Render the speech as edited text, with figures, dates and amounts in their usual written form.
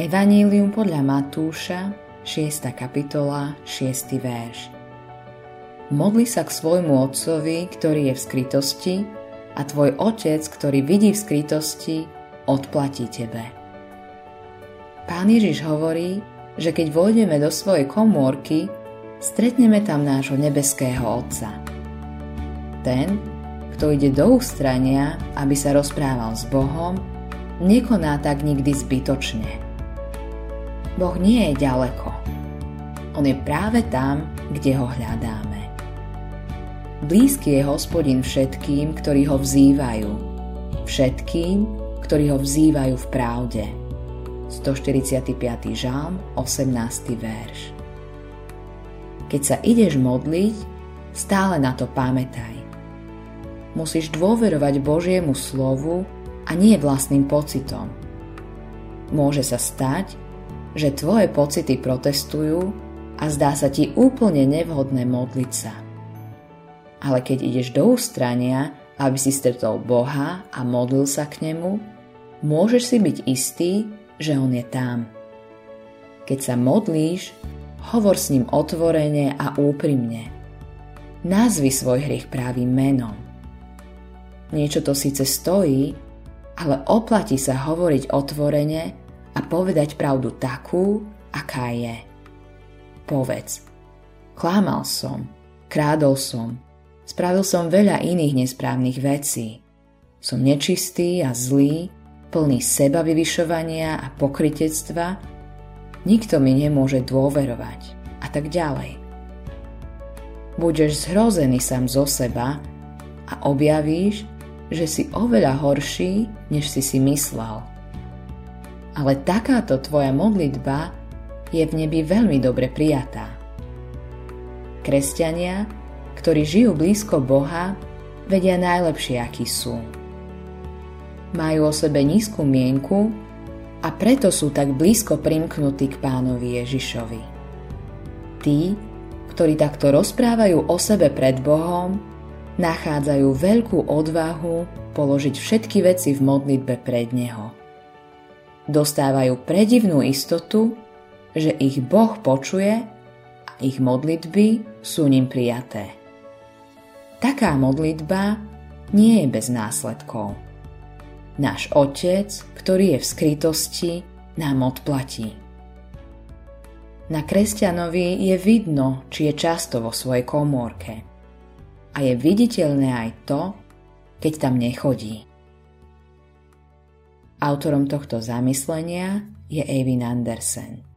Evanjelium podľa Matúša, 6. kapitola, 6. verš. Modli sa k svojmu otcovi, ktorý je v skrytosti, a tvoj otec, ktorý vidí v skrytosti, odplatí tebe. Pán Ježiš hovorí, že keď vojdeme do svojej komórky, stretneme tam nášho nebeského otca. Ten, kto ide do ústrania, aby sa rozprával s Bohom, nekoná tak nikdy zbytočne. Boh nie je ďaleko. On je práve tam, kde ho hľadáme. Blízky je Hospodin všetkým, ktorí ho vzývajú. Všetkým, ktorí ho vzývajú v pravde. 145. žalm, 18. verš. Keď sa ideš modliť, stále na to pamätaj. Musíš dôverovať Božiemu slovu a nie vlastným pocitom. Môže sa stať, že tvoje pocity protestujú a zdá sa ti úplne nevhodné modliť sa. Ale keď ideš do ústrania, aby si stretol Boha a modlil sa k nemu, môžeš si byť istý, že on je tam. Keď sa modlíš, hovor s ním otvorene a úprimne. Nazvi svoj hriech pravým menom. Niečo to síce stojí, ale oplatí sa hovoriť otvorene a povedať pravdu takú, aká je. Povedz: klamal som, krádol som, spravil som veľa iných nesprávnych vecí. Som nečistý a zlý, plný seba vyvyšovania a pokrytectva, nikto mi nemôže dôverovať a tak ďalej. Budeš zhrozený sám zo seba a objavíš, že si oveľa horší, než si si myslel. Ale takáto tvoja modlitba je v nebi veľmi dobre prijatá. Kresťania, ktorí žijú blízko Boha, vedia najlepšie, akí sú. Majú o sebe nízku mienku a preto sú tak blízko primknutí k Pánovi Ježišovi. Tí, ktorí takto rozprávajú o sebe pred Bohom, nachádzajú veľkú odvahu položiť všetky veci v modlitbe pred Neho. Dostávajú predivnú istotu, že ich Boh počuje a ich modlitby sú ním prijaté. Taká modlitba nie je bez následkov. Náš Otec, ktorý je v skrytosti, nám odplatí. Na kresťanovi je vidno, či je často vo svojej komórke. A je viditeľné aj to, keď tam nechodí. Autorom tohto zamyslenia je Evin Anderson.